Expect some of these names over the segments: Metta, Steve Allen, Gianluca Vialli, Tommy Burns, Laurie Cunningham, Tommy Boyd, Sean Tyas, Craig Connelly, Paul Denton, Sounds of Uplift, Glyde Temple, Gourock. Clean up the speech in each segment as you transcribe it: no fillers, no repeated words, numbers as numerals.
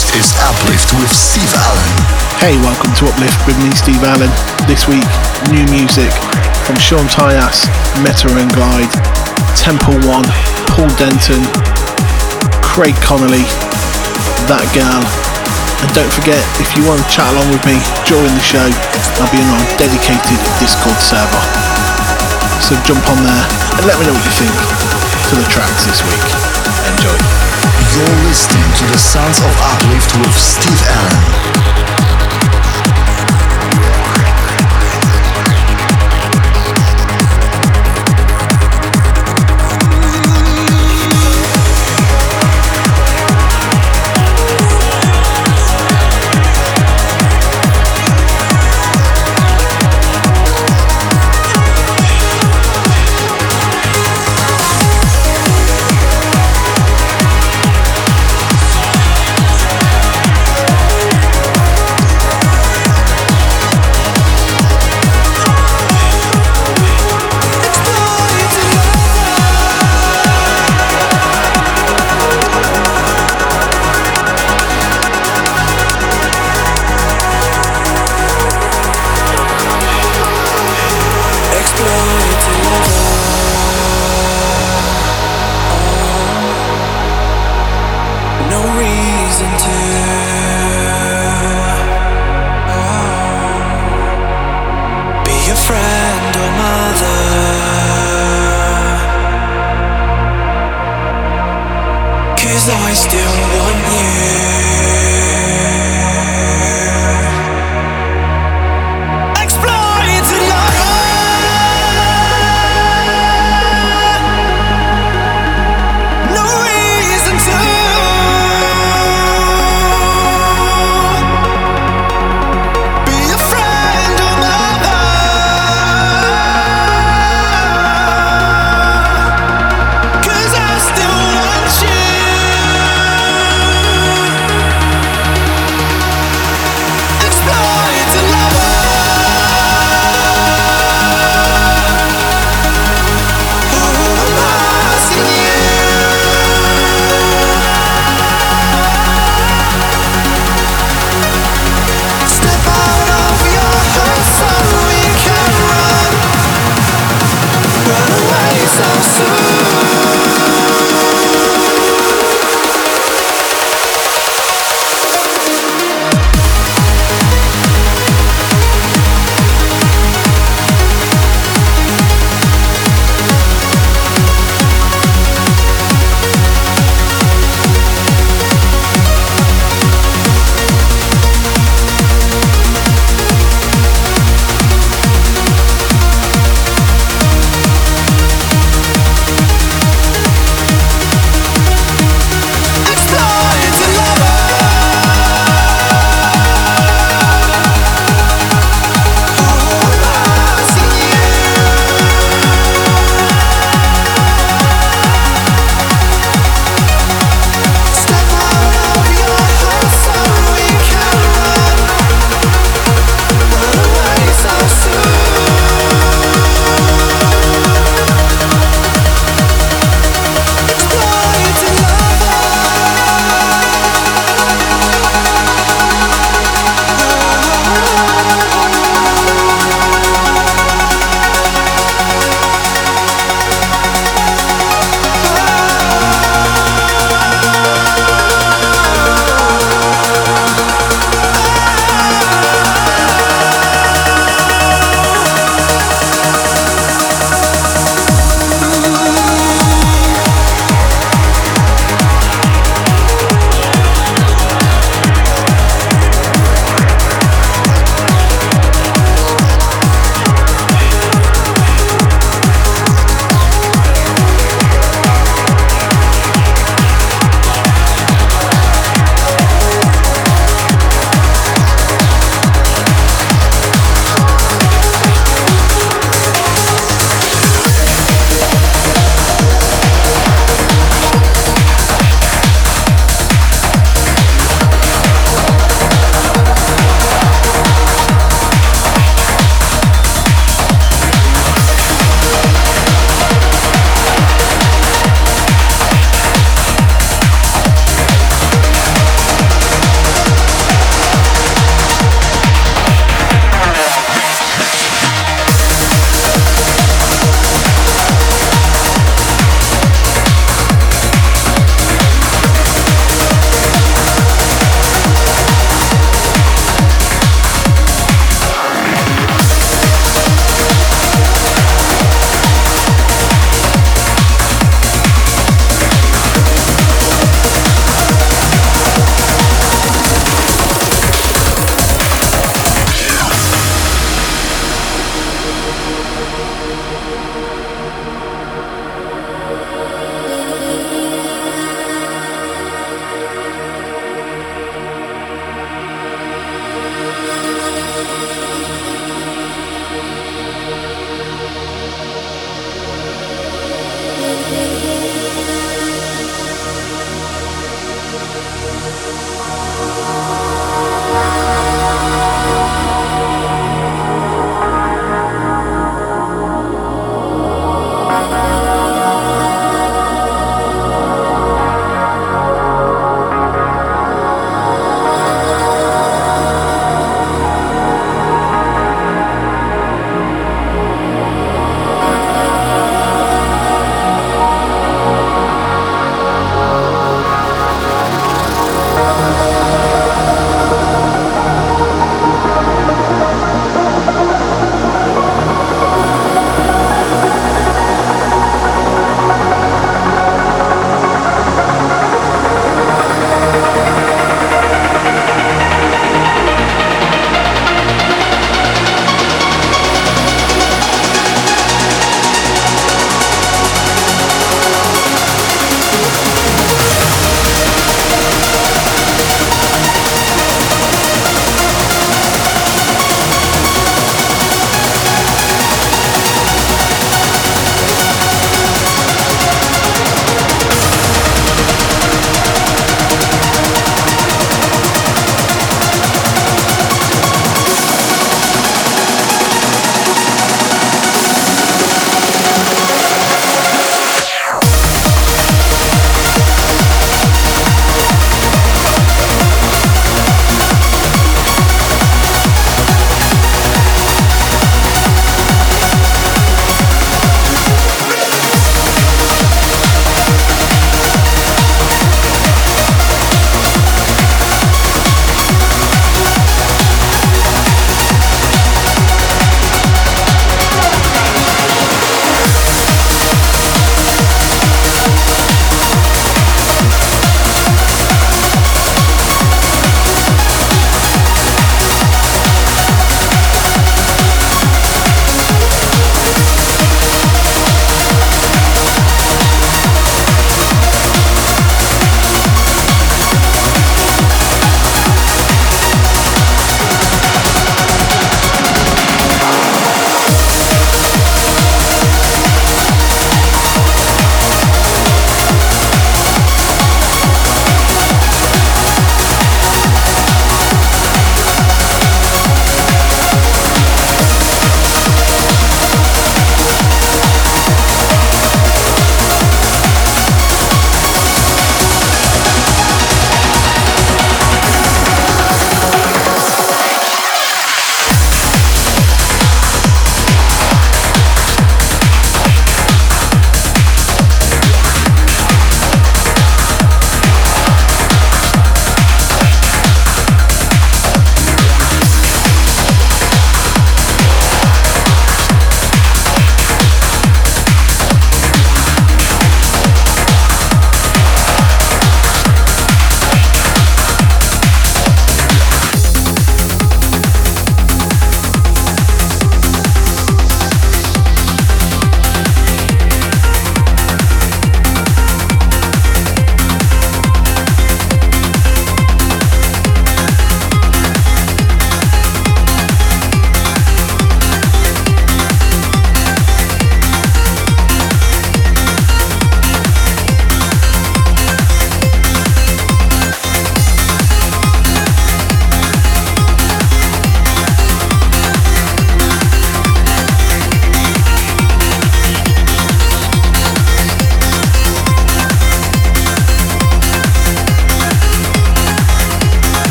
This is Uplift with Steve Allen. Hey, welcome to Uplift with me, Steve Allen. This week, new music from Sean Tyas, Metta and Glyde, Temple One, Paul Denton, Craig Connelly, That Gal. And don't forget, if you want to chat along with me during the show, I'll be on our dedicated Discord server. So jump on there and let me know what you think to the tracks this week. Enjoy. You're listening to the Sounds of Uplift with Steve Allen.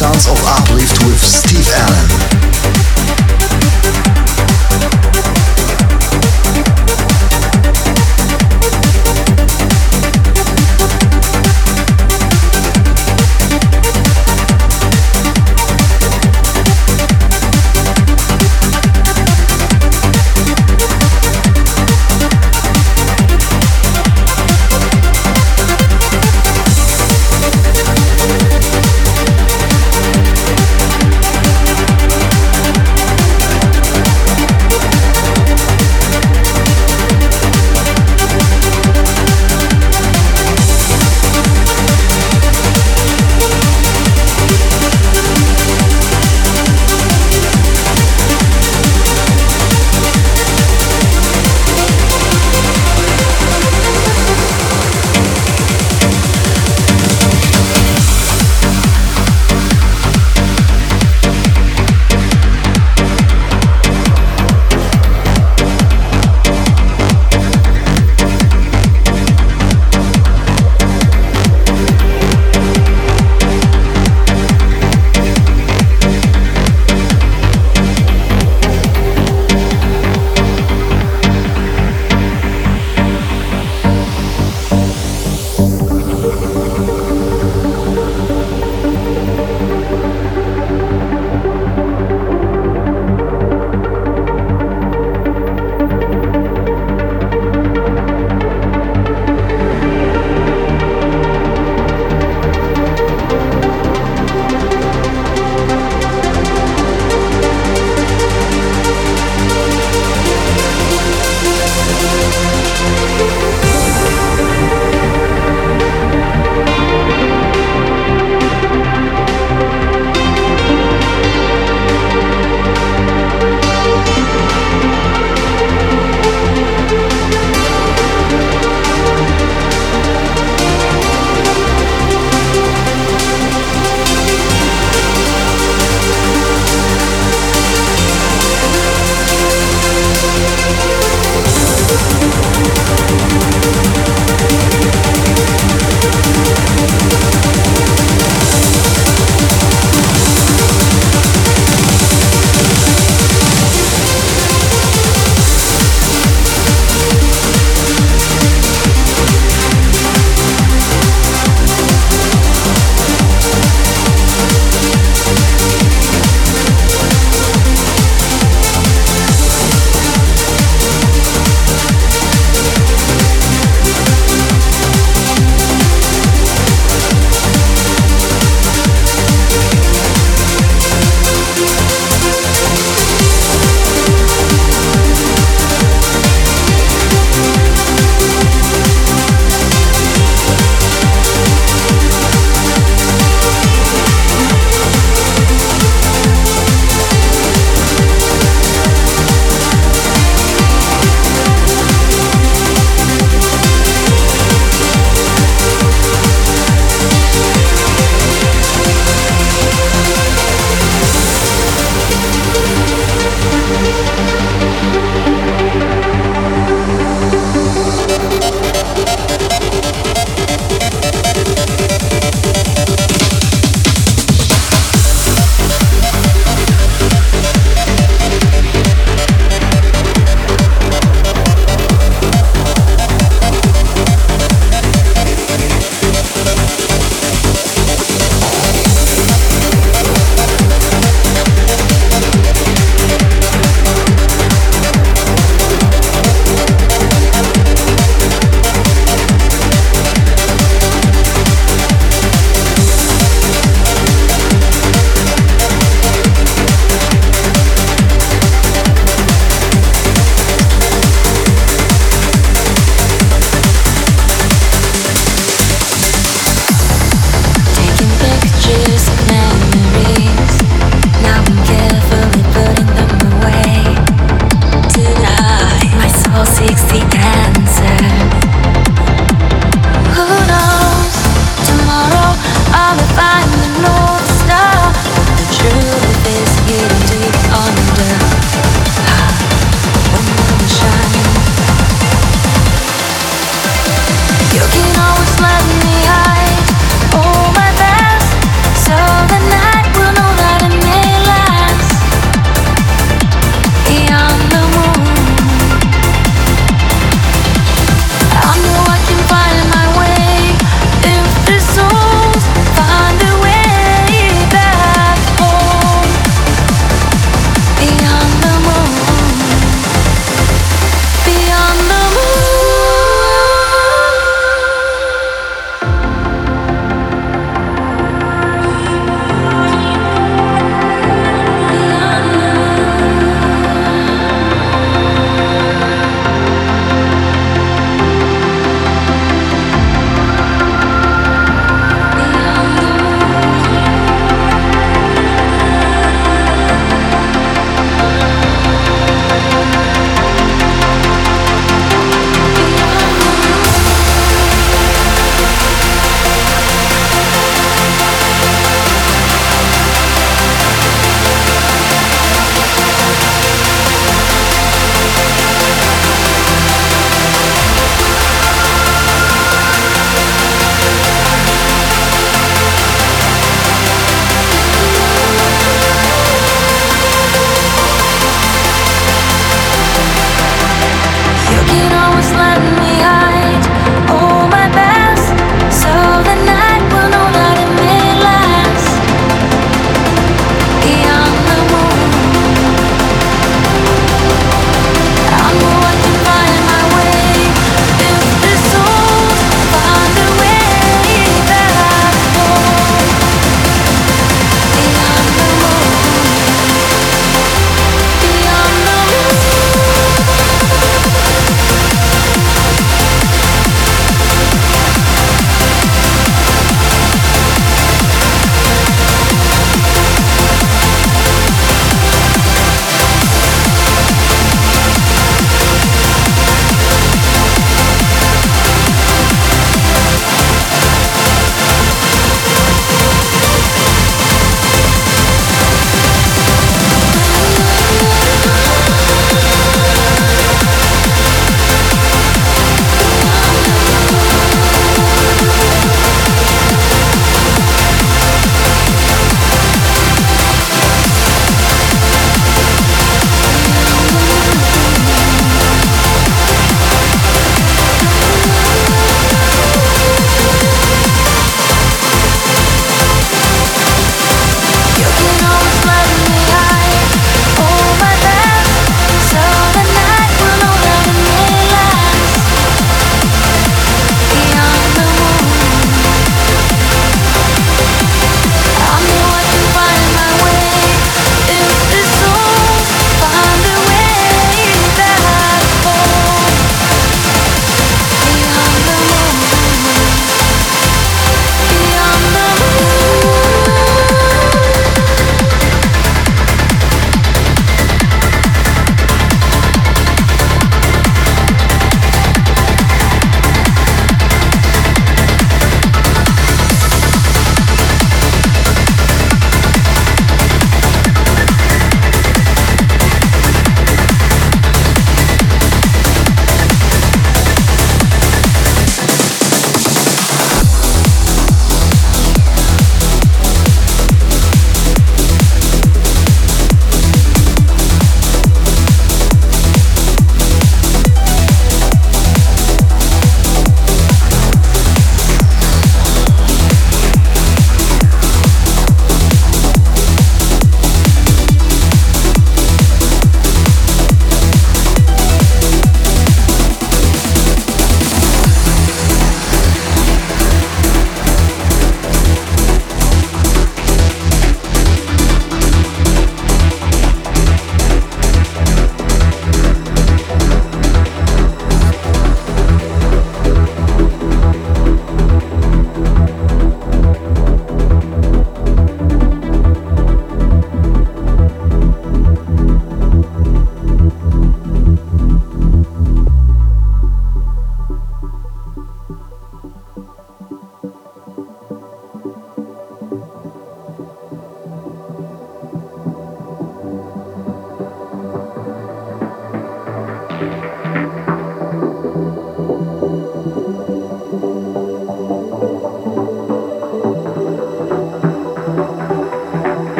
Sounds of Uplift with Steve Allen.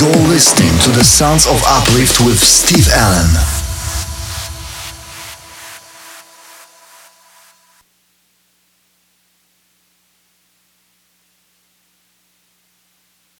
You're listening to the Sounds of Uplift with Steve Allen.